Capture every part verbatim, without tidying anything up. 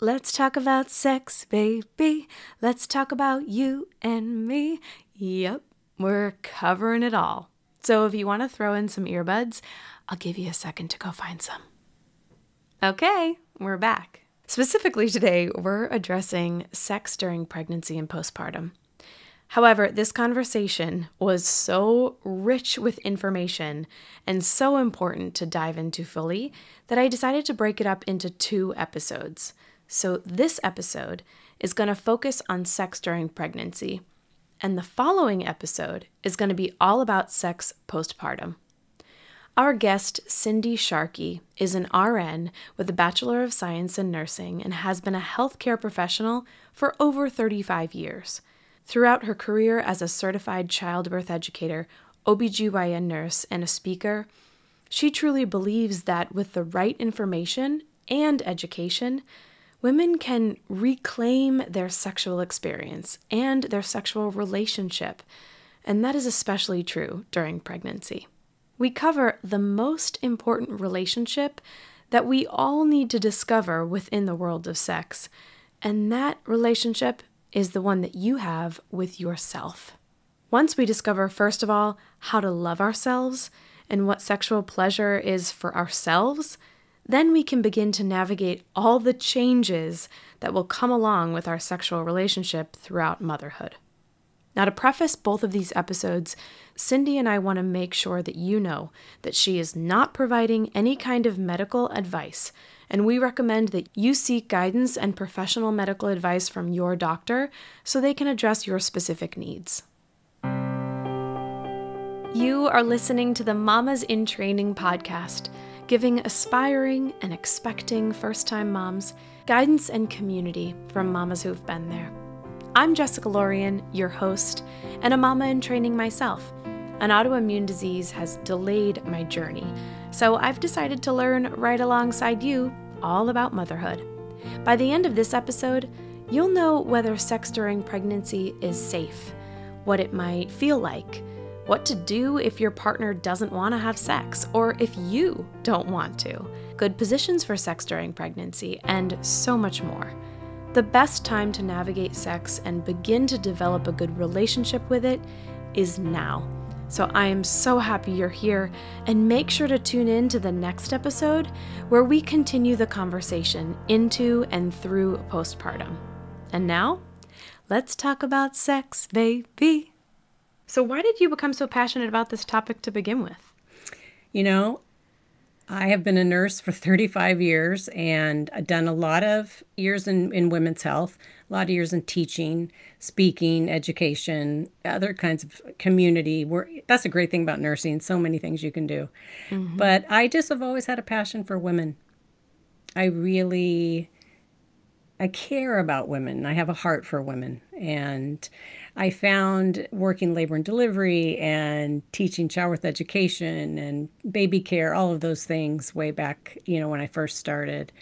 Let's talk about sex, baby. Let's talk about you and me. Yep, we're covering it all. So if you want to throw in some earbuds, I'll give you a second to go find some. Okay, we're back. Specifically today, we're addressing sex during pregnancy and postpartum. However, this conversation was so rich with information and so important to dive into fully that I decided to break it up into two episodes. So this episode is going to focus on sex during pregnancy, and the following episode is going to be all about sex postpartum. Our guest, Cindy Sharkey, is an R N with a Bachelor of Science in Nursing and has been a healthcare professional for over thirty-five years. Throughout her career as a certified childbirth educator, O B G Y N nurse, and a speaker, she truly believes that with the right information and education, women can reclaim their sexual experience and their sexual relationship, and that is especially true during pregnancy. We cover the most important relationship that we all need to discover within the world of sex, and that relationship is the one that you have with yourself. Once we discover, first of all, how to love ourselves and what sexual pleasure is for ourselves, then we can begin to navigate all the changes that will come along with our sexual relationship throughout motherhood. Now, to preface both of these episodes, Cindy and I want to make sure that you know that she is not providing any kind of medical advice, and we recommend that you seek guidance and professional medical advice from your doctor so they can address your specific needs. You are listening to the Mamas in Training podcast, giving aspiring and expecting first-time moms guidance and community from mamas who've been there. I'm Jessica Lorian, your host, and a mama in training myself. An autoimmune disease has delayed my journey, so I've decided to learn right alongside you all about motherhood. By the end of this episode, you'll know whether sex during pregnancy is safe, what it might feel like, what to do if your partner doesn't want to have sex, or if you don't want to, good positions for sex during pregnancy, and so much more. The best time to navigate sex and begin to develop a good relationship with it is now. So I am so happy you're here, and make sure to tune in to the next episode where we continue the conversation into and through postpartum. And now, let's talk about sex, baby. So why did you become so passionate about this topic to begin with? You know, I have been a nurse for thirty-five years and I've done a lot of years in, in women's health, a lot of years in teaching, speaking, education, other kinds of community work. That's a great thing about nursing, so many things you can do. Mm-hmm. But I just have always had a passion for women. I really, I care about women. I have a heart for women. And I found working labor and delivery and teaching childbirth education and baby care, all of those things way back, you know, when I first started,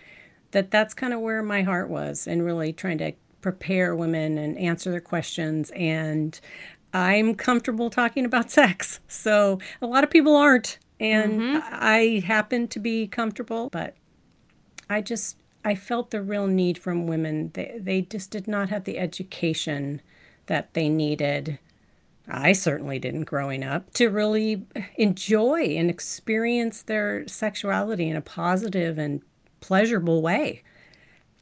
that that's kind of where my heart was, and really trying to prepare women and answer their questions. And I'm comfortable talking about sex. So a lot of people aren't. And mm-hmm. I happen to be comfortable, but I just, I felt the real need from women. They, they just did not have the education that they needed. I certainly didn't growing up, to really enjoy and experience their sexuality in a positive and pleasurable way.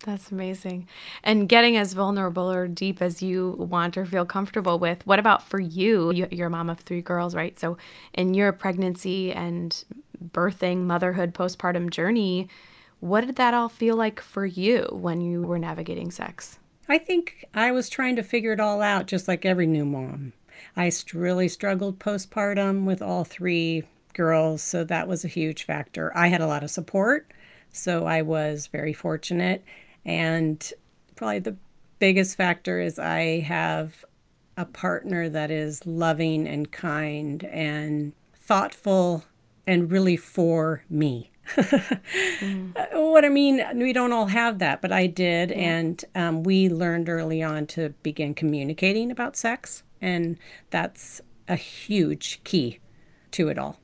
That's amazing. And getting as vulnerable or deep as you want or feel comfortable with. What about for you? You're a mom of three girls, right? So in your pregnancy and birthing, motherhood, postpartum journey, what did that all feel like for you when you were navigating sex? I think I was trying to figure it all out, just like every new mom. I really struggled postpartum with all three girls, so that was a huge factor. I had a lot of support, so I was very fortunate. And probably the biggest factor is I have a partner that is loving and kind and thoughtful and really for me. mm. What I mean, we don't all have that, but I did. Yeah. And um, we learned early on to begin communicating about sex. And that's a huge key to it all.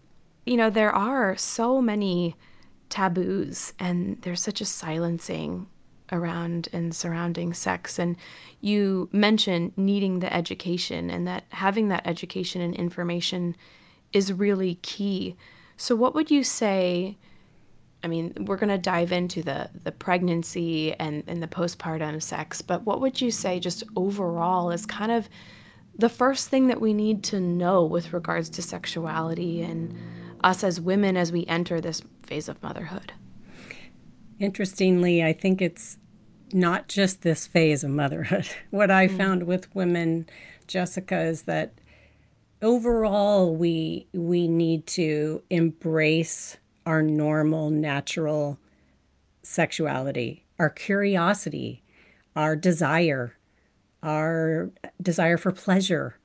You know, there are so many taboos, and there's such a silencing around and surrounding sex. And you mentioned needing the education, and that having that education and information is really key. So what would you say, I mean, we're going to dive into the, the pregnancy and, and the postpartum sex, but what would you say just overall is kind of the first thing that we need to know with regards to sexuality and us as women as we enter this phase of motherhood? Interestingly, I think it's not just this phase of motherhood. What I mm-hmm. found with women, Jessica, is that overall we we need to embrace our normal, natural sexuality, our curiosity, our desire, our desire for pleasure.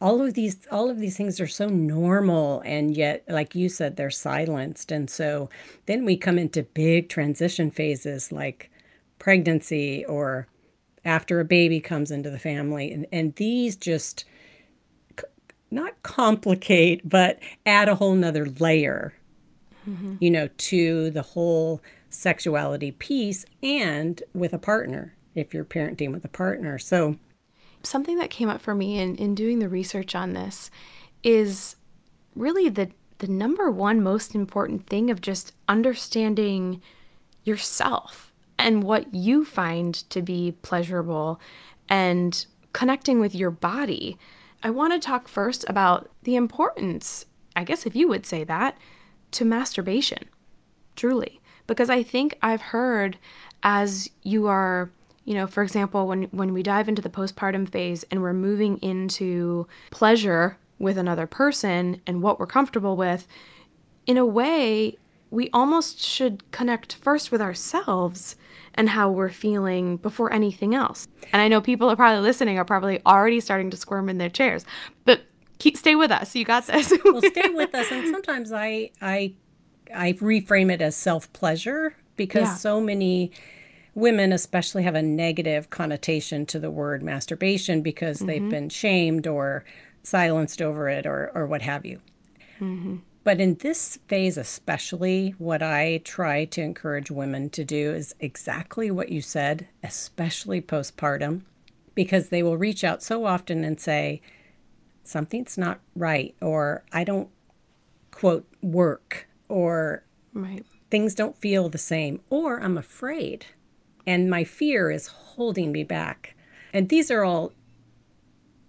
All of these, all of these things are so normal, and yet, like you said, they're silenced. And so then we come into big transition phases like pregnancy or after a baby comes into the family. And, and these just c- not complicate, but add a whole nother layer, mm-hmm. you know, to the whole sexuality piece, and with a partner, if you're parenting with a partner. So something that came up for me in, in doing the research on this is really the, the number one most important thing of just understanding yourself and what you find to be pleasurable and connecting with your body. I want to talk first about the importance, I guess if you would say that, to masturbation, truly. Because I think I've heard as you are... You know, for example, when, when we dive into the postpartum phase and we're moving into pleasure with another person and what we're comfortable with, in a way, we almost should connect first with ourselves and how we're feeling before anything else. And I know people are probably listening are probably already starting to squirm in their chairs, but keep stay with us. You got this. Well, stay with us. And sometimes I, I, I reframe it as self-pleasure because yeah. so many... women especially have a negative connotation to the word masturbation because mm-hmm. they've been shamed or silenced over it or, or what have you. Mm-hmm. But in this phase especially, what I try to encourage women to do is exactly what you said, especially postpartum, because they will reach out so often and say, something's not right, or I don't, quote, work, or right. things don't feel the same, or I'm afraid. And my fear is holding me back. And these are all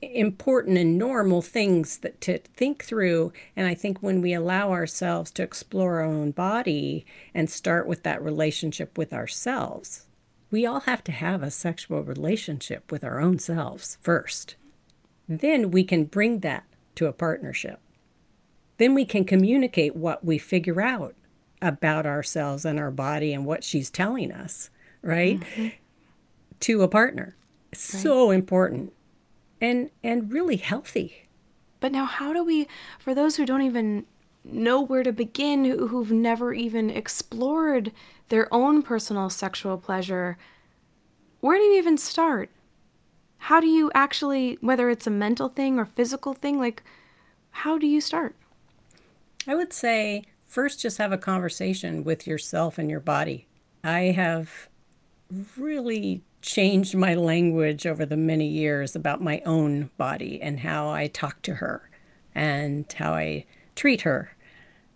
important and normal things that to think through. And I think when we allow ourselves to explore our own body and start with that relationship with ourselves, we all have to have a sexual relationship with our own selves first. Then we can bring that to a partnership. Then we can communicate what we figure out about ourselves and our body and what she's telling us. Right? Mm-hmm. To a partner. Right. So important and and really healthy. But now how do we, for those who don't even know where to begin, who, who've never even explored their own personal sexual pleasure, where do you even start? How do you actually, whether it's a mental thing or physical thing, like how do you start? I would say first just have a conversation with yourself and your body. I have... really changed my language over the many years about my own body and how I talk to her and how I treat her.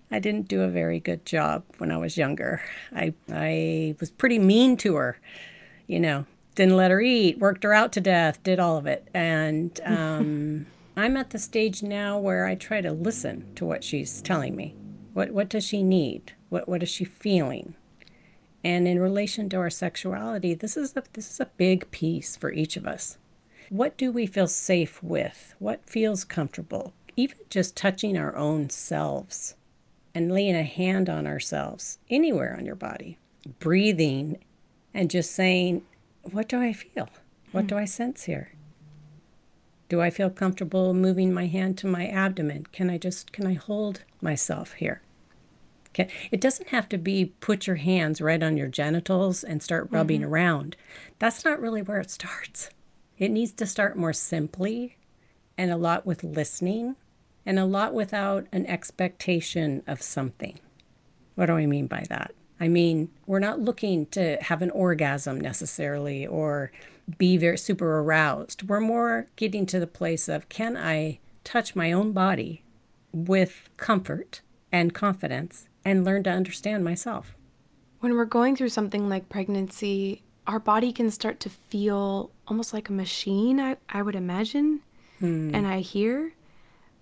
I didn't do a very good job when I was younger. I I was pretty mean to her, you know, didn't let her eat, worked her out to death, did all of it. And um, I'm at the stage now where I try to listen to what she's telling me. What what does she need? What what is she feeling? And in relation to our sexuality, this is a, this is a big piece for each of us. What do we feel safe with? What feels comfortable? Even just touching our own selves and laying a hand on ourselves anywhere on your body, breathing and just saying, what do I feel? What do I sense here? Do I feel comfortable moving my hand to my abdomen? Can I just, can I hold myself here? It doesn't have to be put your hands right on your genitals and start rubbing mm-hmm. around. That's not really where it starts. It needs to start more simply and a lot with listening and a lot without an expectation of something. What do I mean by that? I mean, we're not looking to have an orgasm necessarily or be very super aroused. We're more getting to the place of, can I touch my own body with comfort and confidence and learn to understand myself? When we're going through something like pregnancy, our body can start to feel almost like a machine, I, I would imagine, hmm. and I hear.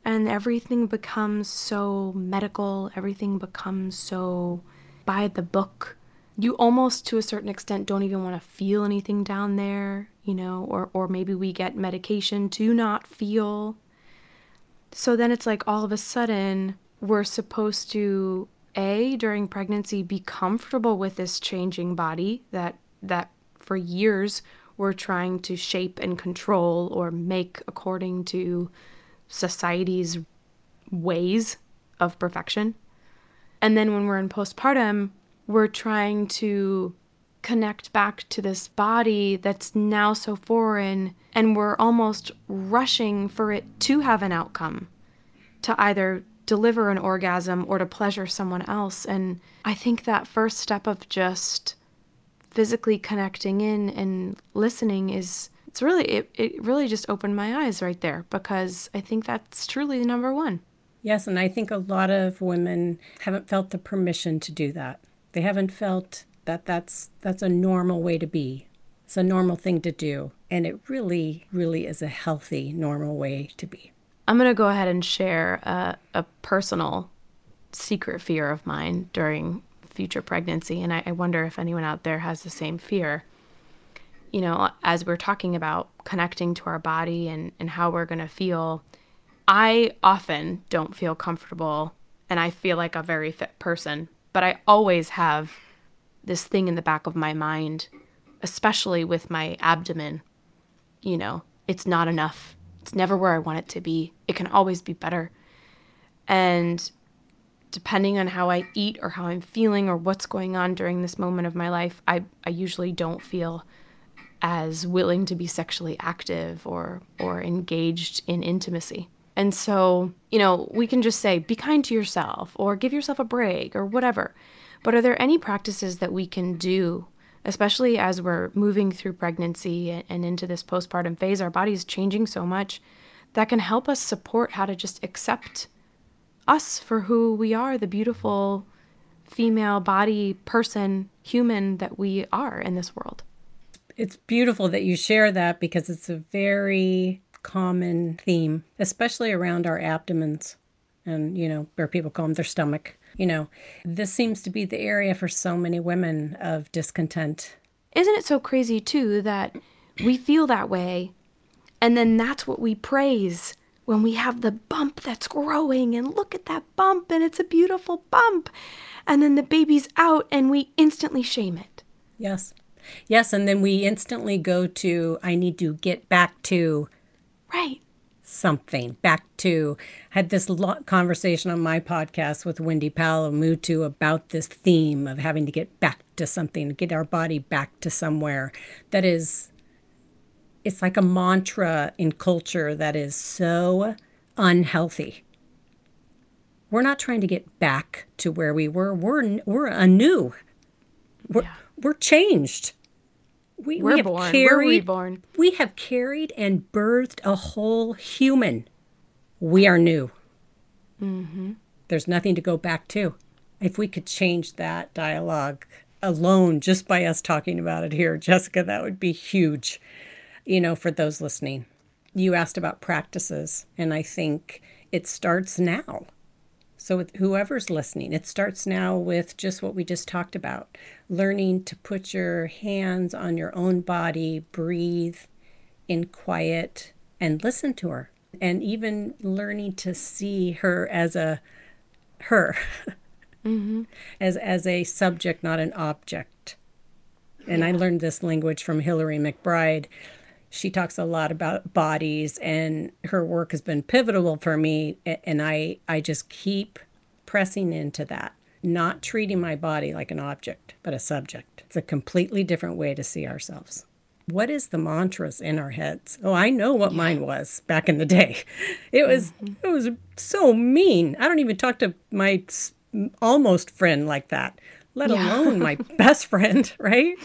And everything becomes so medical. Everything becomes so by the book. You almost, to a certain extent, don't even want to feel anything down there, you know, or, or maybe we get medication to not feel. So then it's like all of a sudden we're supposed to, A, during pregnancy, be comfortable with this changing body that that for years we're trying to shape and control or make according to society's ways of perfection. And then when we're in postpartum, we're trying to connect back to this body that's now so foreign, and we're almost rushing for it to have an outcome, to either deliver an orgasm or to pleasure someone else. And I think that first step of just physically connecting in and listening is It's really, it, it really just opened my eyes right there, because I think that's truly number one. Yes, and I think a lot of women haven't felt the permission to do that. They haven't felt that that's, that's a normal way to be. It's a normal thing to do, and it really, really is a healthy, normal way to be. I'm going to go ahead and share a, a personal secret fear of mine during future pregnancy, and I, I wonder if anyone out there has the same fear. You know, as we're talking about connecting to our body and, and how we're going to feel, I often don't feel comfortable, and I feel like a very fit person, but I always have this thing in the back of my mind, especially with my abdomen. You know, it's not enough. It's never where I want it to be. It can always be better. And depending on how I eat or how I'm feeling or what's going on during this moment of my life, I, I usually don't feel as willing to be sexually active or or engaged in intimacy. And so, you know, we can just say, be kind to yourself or give yourself a break or whatever. But are there any practices that we can do, especially as we're moving through pregnancy and, and into this postpartum phase? Our body is changing so much that can help us support how to just accept us for who we are, the beautiful female body, person, human that we are in this world. It's beautiful that you share that, because it's a very common theme, especially around our abdomens and, you know, where people call them their stomach. You know, this seems to be the area for so many women of discontent. Isn't it so crazy, too, that we feel that way, and then that's what we praise when we have the bump that's growing, and look at that bump, and it's a beautiful bump. And then the baby's out, and we instantly shame it. Yes. Yes, and then we instantly go to, I need to get back to right something, back to, I had this lo- conversation on my podcast with Wendy Palamutu about this theme of having to get back to something, get our body back to somewhere that is, it's like a mantra in culture that is so unhealthy. We're not trying to get back to where we were. We're, we're anew. We're, yeah. We're changed. We, We're we have born. Carried, We're reborn. We have carried and birthed a whole human. We are new. Mm-hmm. There's nothing to go back to. If we could change that dialogue alone, just by us talking about it here, Jessica, that would be huge, you know, for those listening. You asked about practices, and I think it starts now. So with whoever's listening, it starts now with just what we just talked about, learning to put your hands on your own body, breathe in quiet, and listen to her. And even learning to see her as a her, mm-hmm. as as a subject, not an object. And yeah. I learned this language from Hilary McBride. She talks a lot about bodies, and her work has been pivotal for me, and I, I just keep pressing into that, not treating my body like an object, but a subject. It's a completely different way to see ourselves. What is the mantras in our heads? Oh, I know what yeah. mine was back in the day. It was mm-hmm. it was so mean. I don't even talk to my almost friend like that. let yeah. alone my best friend, right?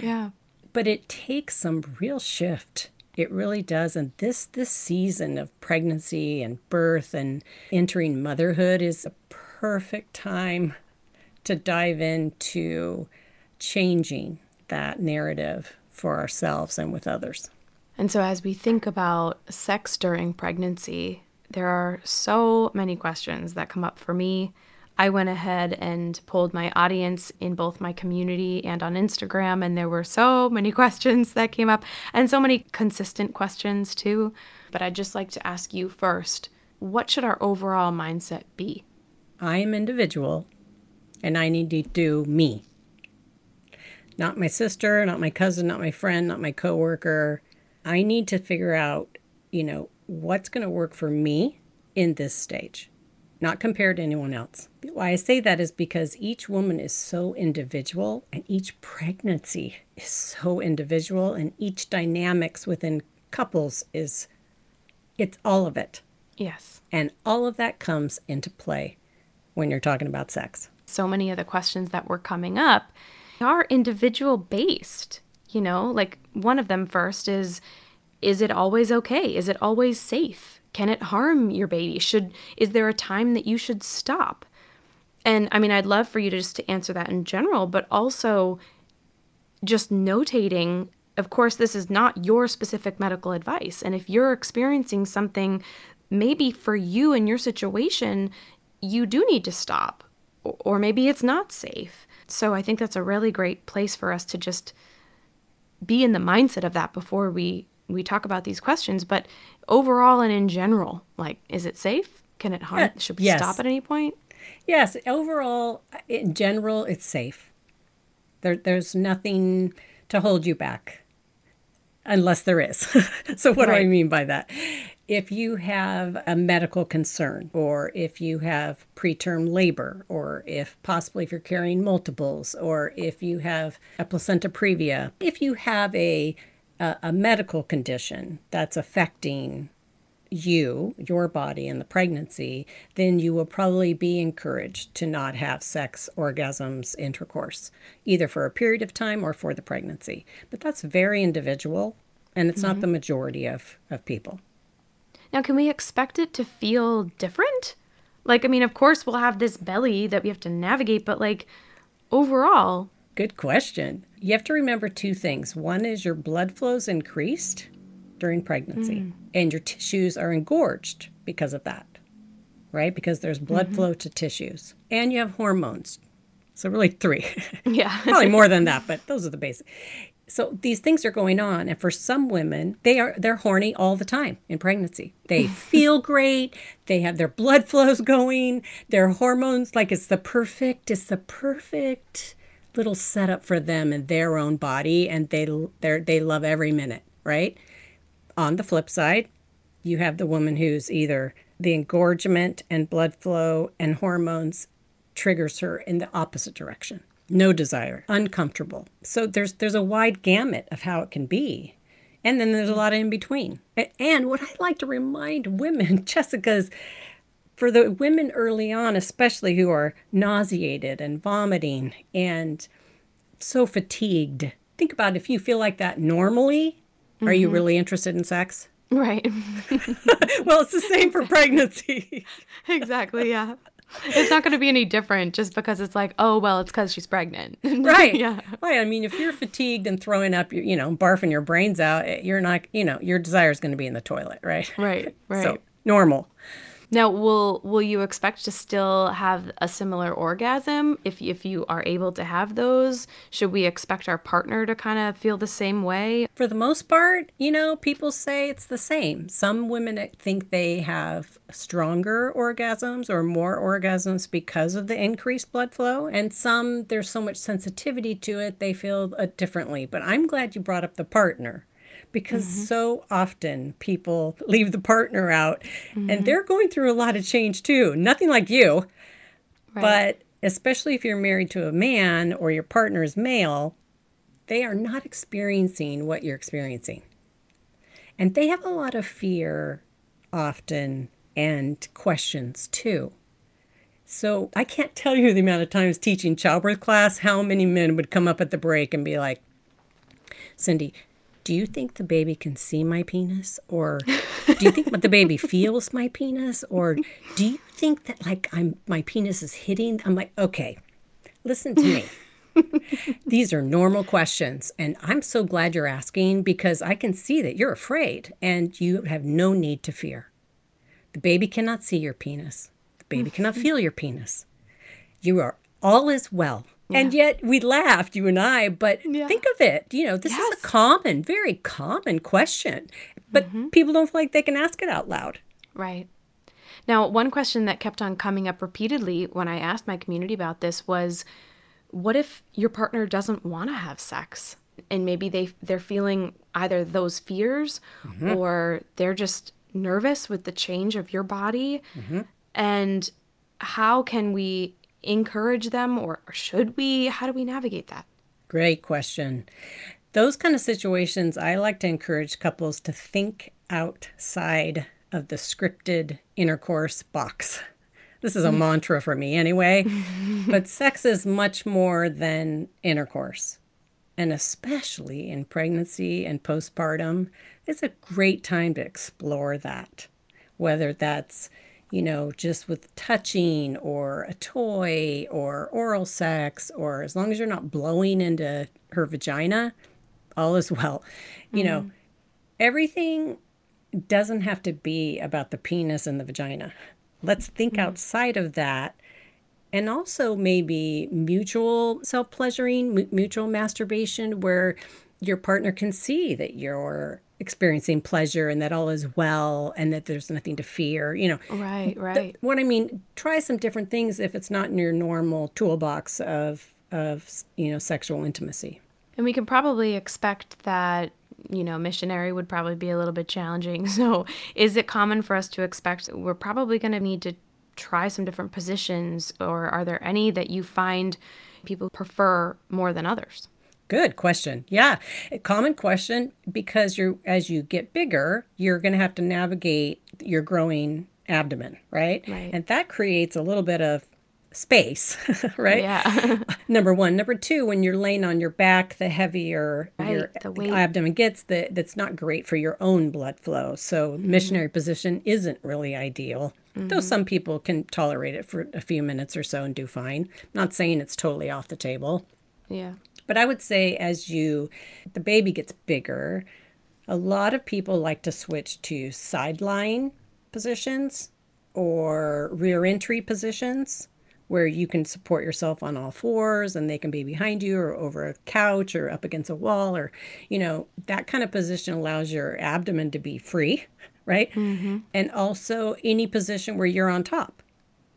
Yeah. But it takes some real shift. It really does. And this this season of pregnancy and birth and entering motherhood is a perfect time to dive into changing that narrative for ourselves and with others. And so as we think about sex during pregnancy, there are so many questions that come up for me. I went ahead and polled my audience in both my community and on Instagram, and there were so many questions that came up and so many consistent questions too. But I'd just like to ask you first, what should our overall mindset be? I am individual and I need to do me. Not my sister, not my cousin, not my friend, not my coworker. I need to figure out, you know, what's going to work for me in this stage, not compared to anyone else. Why I say that is because each woman is so individual and each pregnancy is so individual and each dynamics within couples is, it's all of it. Yes. And all of that comes into play when you're talking about sex. So many of the questions that were coming up are individual based, you know, like one of them first is, is it always okay? Is it always safe? Can it harm your baby? Should, is there a time that you should stop? And I mean, I'd love for you to just to answer that in general, but also just notating, of course, this is not your specific medical advice. And if you're experiencing something, maybe for you and your situation, you do need to stop, or maybe it's not safe. So I think that's a really great place for us to just be in the mindset of that before we we talk about these questions. But overall and in general, like, is it safe? Can it harm? Uh, Should we yes. stop at any point? Yes. Overall, in general, it's safe. There, there's nothing to hold you back, unless there is. So what right. do I mean by that? If you have a medical concern, or if you have preterm labor, or if possibly if you're carrying multiples, or if you have a placenta previa, if you have a a, a medical condition that's affecting you, your body and the pregnancy, then you will probably be encouraged to not have sex, orgasms, intercourse, either for a period of time or for the pregnancy. But that's very individual, and it's mm-hmm. not the majority of, of people. Now, can we expect it to feel different? Like, I mean, of course, we'll have this belly that we have to navigate, but like overall. Good question. You have to remember two things. One is your blood flow's increased during pregnancy mm. and your tissues are engorged because of that, right? Because there's blood mm-hmm. flow to tissues and you have hormones. So really three. Yeah. Probably more than that, but those are the basics. So these things are going on, and for some women, they are they're horny all the time in pregnancy. They feel great, they have their blood flows going, their hormones, like it's the perfect, it's the perfect little setup for them in their own body, and they they they love every minute, right? On the flip side, you have the woman who's either the engorgement and blood flow and hormones triggers her in the opposite direction. No desire, uncomfortable. So there's there's a wide gamut of how it can be. And then there's a lot in between. And what I like to remind women, Jessica, is for the women early on, especially who are nauseated and vomiting and so fatigued, think about if you feel like that normally, mm-hmm. are you really interested in sex? Right. Well, it's the same for pregnancy. Exactly, yeah. It's not going to be any different just because it's like, oh, well, it's because she's pregnant. Right. Yeah. Right. I mean, if you're fatigued and throwing up, you know, barfing your brains out, you're not, you know, your desire is going to be in the toilet, right? Right. Right. So normal. Now, will will you expect to still have a similar orgasm if if you are able to have those? Should we expect our partner to kind of feel the same way? For the most part, you know, people say it's the same. Some women think they have stronger orgasms or more orgasms because of the increased blood flow, and some there's so much sensitivity to it they feel uh, differently. But I'm glad you brought up the partner. Because mm-hmm. so often people leave the partner out mm-hmm. and they're going through a lot of change too. Nothing like you, right. But especially if you're married to a man or your partner is male, they are not experiencing what you're experiencing. And they have a lot of fear often and questions too. So I can't tell you the amount of times teaching childbirth class, how many men would come up at the break and be like, Cindy, do you think the baby can see my penis? Or do you think the baby feels my penis? Or do you think that like I'm my penis is hitting? I'm like, okay, listen to me. These are normal questions. And I'm so glad you're asking because I can see that you're afraid and you have no need to fear. The baby cannot see your penis. The baby cannot feel your penis. You are all is well. Yeah. And yet we laughed, you and I, but yeah. think of it. You know, this yes. is a common, very common question. But mm-hmm. people don't feel like they can ask it out loud. Right. Now, one question that kept on coming up repeatedly when I asked my community about this was, what if your partner doesn't want to have sex? And maybe they, they're feeling either those fears mm-hmm. or they're just nervous with the change of your body. Mm-hmm. And how can we encourage them, or should we? How do we navigate that? Great question. Those kind of situations, I like to encourage couples to think outside of the scripted intercourse box. This is a mantra for me anyway, but sex is much more than intercourse. And especially in pregnancy and postpartum, it's a great time to explore that, whether that's, you know, just with touching or a toy or oral sex, or as long as you're not blowing into her vagina, all is well. You mm-hmm. know, everything doesn't have to be about the penis and the vagina. Let's think mm-hmm. outside of that, and also maybe mutual self-pleasuring, m- mutual masturbation, where your partner can see that you're experiencing pleasure and that all is well and that there's nothing to fear, you know. Right, right. Th- what I mean, try some different things if it's not in your normal toolbox of, of you know, sexual intimacy. And we can probably expect that, you know, missionary would probably be a little bit challenging. So is it common for us to expect we're probably going to need to try some different positions, or are there any that you find people prefer more than others? Good question. Yeah. A common question, because you're as you get bigger, you're going to have to navigate your growing abdomen, right? Right. And that creates a little bit of space, right? Yeah. Number one. Number two, when you're laying on your back, the heavier right, your the abdomen gets, the, that's not great for your own blood flow. So mm-hmm. missionary position isn't really ideal, mm-hmm. though some people can tolerate it for a few minutes or so and do fine. I'm not saying it's totally off the table. Yeah. But I would say as you, the baby gets bigger, a lot of people like to switch to sideline positions or rear entry positions, where you can support yourself on all fours and they can be behind you or over a couch or up against a wall, or, you know, that kind of position allows your abdomen to be free, right? Mm-hmm. And also any position where you're on top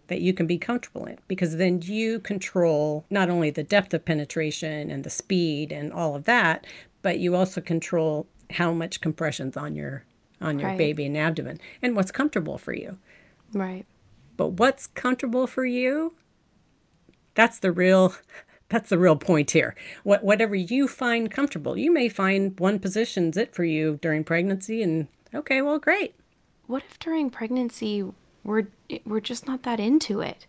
that you can be comfortable in, because then you control not only the depth of penetration and the speed and all of that, but you also control how much compression's on your on your right. baby and abdomen and what's comfortable for you. Right. But what's comfortable for you? That's the real, that's the real point here. What, whatever you find comfortable, you may find one position's it for you during pregnancy, and okay, well, great. What if during pregnancy we're we're just not that into it?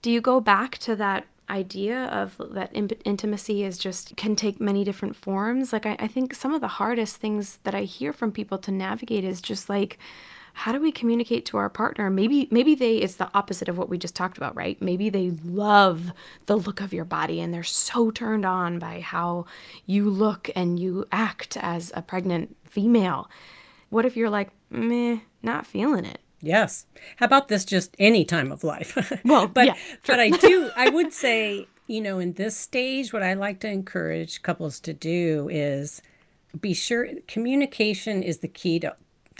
Do you go back to that idea of that in- intimacy is just can take many different forms? Like I, I think some of the hardest things that I hear from people to navigate is just like, how do we communicate to our partner? Maybe maybe they, it's the opposite of what we just talked about, right? Maybe they love the look of your body and they're so turned on by how you look and you act as a pregnant female. What if you're like, meh, not feeling it? Yes. How about this just any time of life? Well, but yeah, sure. But I do, I would say, you know, in this stage, what I like to encourage couples to do is be sure communication is the key to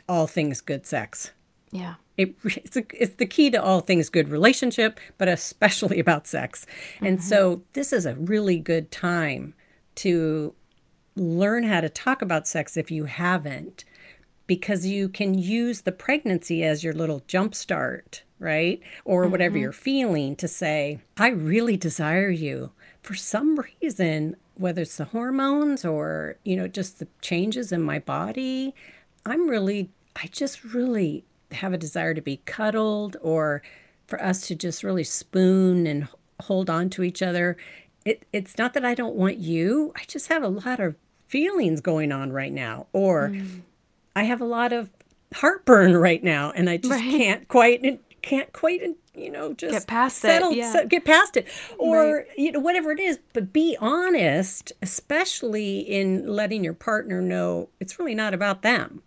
all things good sex. Yeah. It, it's, a, it's the key to all things good relationship, but especially about sex. Mm-hmm. And so this is a really good time to learn how to talk about sex if you haven't, because you can use the pregnancy as your little jumpstart, right? Or mm-hmm. whatever you're feeling to say, I really desire you for some reason, whether it's the hormones or, you know, just the changes in my body. I'm really, I just really have a desire to be cuddled, or for us to just really spoon and hold on to each other. It, it's not that I don't want you. I just have a lot of feelings going on right now, or mm. I have a lot of heartburn right now, and I just right. can't quite can't quite you know just get past settle, it. Yeah. Se- get past it, or right. you know whatever it is. But be honest, especially in letting your partner know it's really not about them,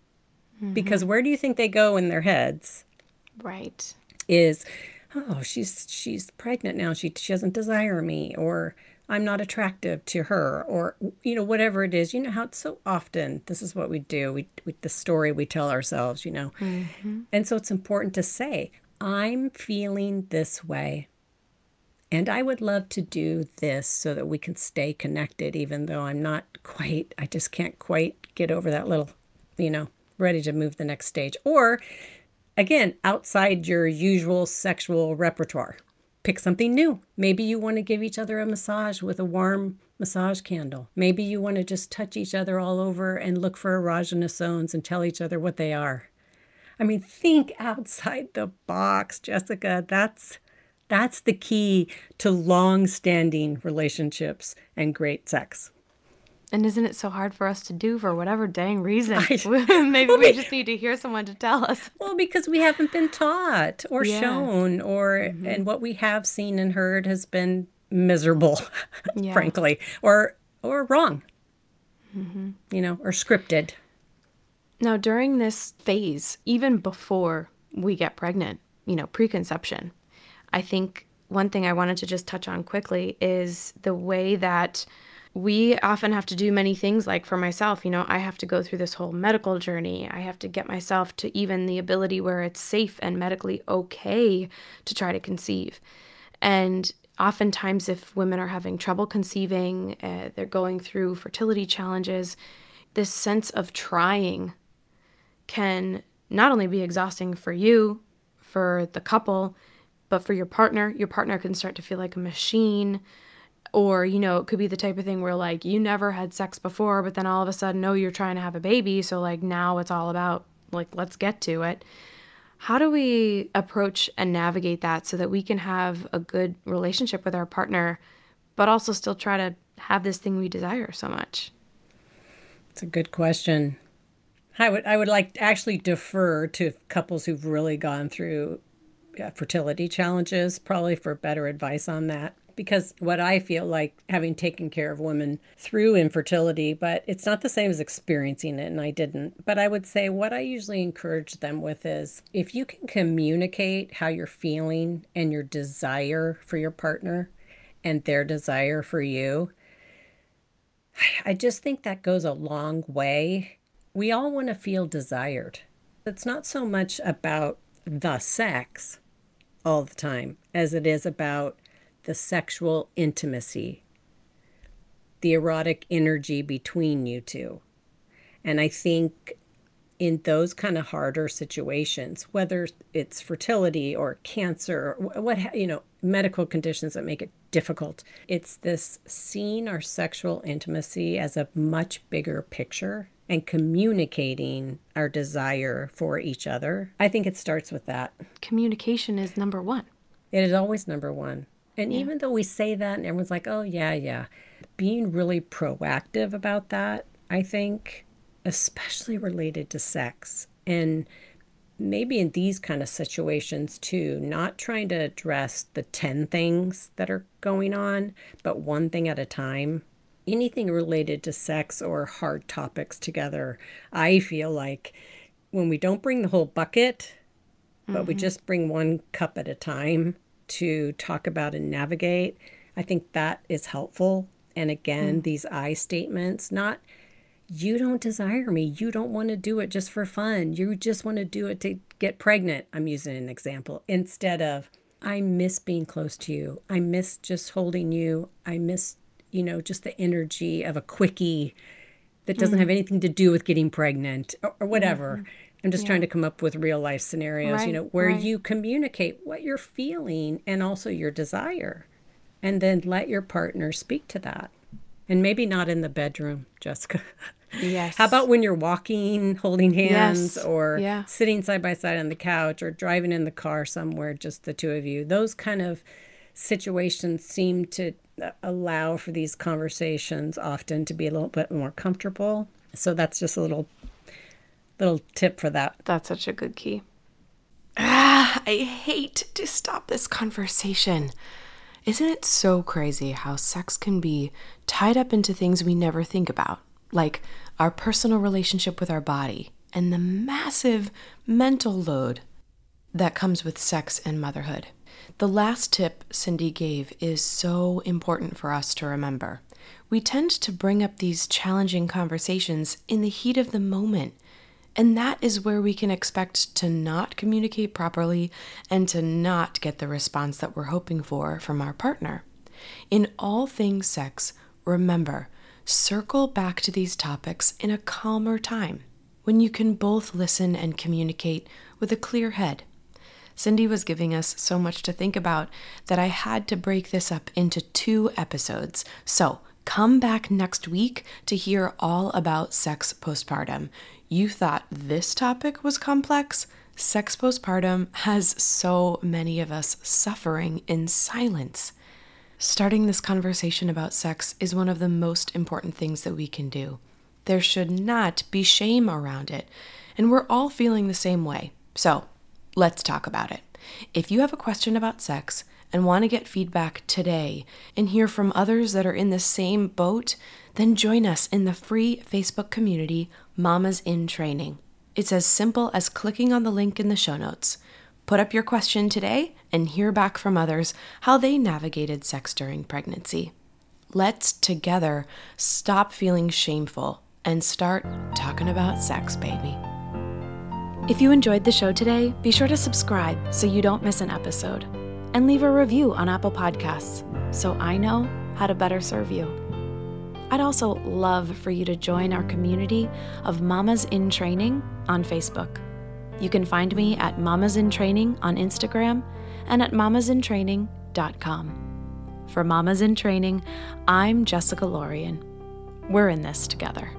mm-hmm. because where do you think they go in their heads? Right. Is, oh, she's she's pregnant now. She she doesn't desire me, or I'm not attractive to her, or, you know, whatever it is. You know how it's so often, this is what we do. We, we the story we tell ourselves, you know. Mm-hmm. And so it's important to say, I'm feeling this way, and I would love to do this so that we can stay connected, even though I'm not quite, I just can't quite get over that little, you know, ready to move the next stage. Or, again, outside your usual sexual repertoire. Pick something new. Maybe you want to give each other a massage with a warm massage candle. Maybe you want to just touch each other all over and look for erogenous zones and tell each other what they are. I mean, think outside the box, Jessica. That's that's the key to long-standing relationships and great sex. And isn't it so hard for us to do for whatever dang reason? I, Maybe well, we just need to hear someone to tell us. Well, because we haven't been taught or yeah. shown, or mm-hmm. and what we have seen and heard has been miserable, yeah. frankly, or or wrong, mm-hmm. you know, or scripted. Now, during this phase, even before we get pregnant, you know, preconception, I think one thing I wanted to just touch on quickly is the way that we often have to do many things. Like for myself, you know, I have to go through this whole medical journey. I have to get myself to even the ability where it's safe and medically okay to try to conceive. And oftentimes if women are having trouble conceiving, uh, they're going through fertility challenges, this sense of trying can not only be exhausting for you, for the couple, but for your partner. Your partner can start to feel like a machine. Or, you know, it could be the type of thing where, like, you never had sex before, but then all of a sudden, oh, you're trying to have a baby. So, like, now it's all about, like, let's get to it. How do we approach and navigate that so that we can have a good relationship with our partner, but also still try to have this thing we desire so much? It's a good question. I would, I would like to actually defer to couples who've really gone through yeah, fertility challenges, probably for better advice on that. Because what I feel like, having taken care of women through infertility, but it's not the same as experiencing it, and I didn't. But I would say what I usually encourage them with is, if you can communicate how you're feeling and your desire for your partner and their desire for you, I just think that goes a long way. We all want to feel desired. It's not so much about the sex all the time as it is about the sexual intimacy, the erotic energy between you two. And I think in those kind of harder situations, whether it's fertility or cancer, or what, you know, medical conditions that make it difficult, it's this seeing our sexual intimacy as a much bigger picture and communicating our desire for each other. I think it starts with that. Communication is number one. It is always number one. And yeah. even though we say that and everyone's like, oh, yeah, yeah, being really proactive about that, I think, especially related to sex, and maybe in these kind of situations too, not trying to address the ten things that are going on, but one thing at a time. Anything related to sex or hard topics together, I feel like when we don't bring the whole bucket, mm-hmm. but we just bring one cup at a time to talk about and navigate, I think that is helpful. And again, mm. these I statements, not you don't desire me, you don't want to do it just for fun, you just want to do it to get pregnant, I'm using an example, instead of I miss being close to you, I miss just holding you, I miss, you know, just the energy of a quickie that doesn't mm. have anything to do with getting pregnant, or, or whatever. Mm. I'm just yeah. trying to come up with real life scenarios, right, you know, where right. you communicate what you're feeling and also your desire, and then let your partner speak to that. And maybe not in the bedroom, Jessica. Yes. How about when you're walking, holding hands, yes. or yeah. sitting side by side on the couch or driving in the car somewhere, just the two of you? Those kind of situations seem to allow for these conversations often to be a little bit more comfortable. So that's just a little little tip for that. That's such a good key. Ah, I hate to stop this conversation. Isn't it so crazy how sex can be tied up into things we never think about, like our personal relationship with our body and the massive mental load that comes with sex and motherhood? The last tip Cindy gave is so important for us to remember. We tend to bring up these challenging conversations in the heat of the moment, and that is where we can expect to not communicate properly and to not get the response that we're hoping for from our partner. In all things sex, remember, circle back to these topics in a calmer time, when you can both listen and communicate with a clear head. Cindy was giving us so much to think about that I had to break this up into two episodes. So come back next week to hear all about sex postpartum. You thought this topic was complex? Sex postpartum has so many of us suffering in silence. Starting this conversation about sex is one of the most important things that we can do. There should not be shame around it, and we're all feeling the same way. So let's talk about it. If you have a question about sex and want to get feedback today and hear from others that are in the same boat, then join us in the free Facebook community, Mamas in Training. It's as simple as clicking on the link in the show notes. Put up your question today and hear back from others how they navigated sex during pregnancy. Let's together stop feeling shameful and start talking about sex, baby. If you enjoyed the show today, be sure to subscribe so you don't miss an episode, and leave a review on Apple Podcasts so I know how to better serve you. I'd also love for you to join our community of Mamas in Training on Facebook. You can find me at Mamas in Training on Instagram and at mamas in training dot com. For Mamas in Training, I'm Jessica Lorian. We're in this together.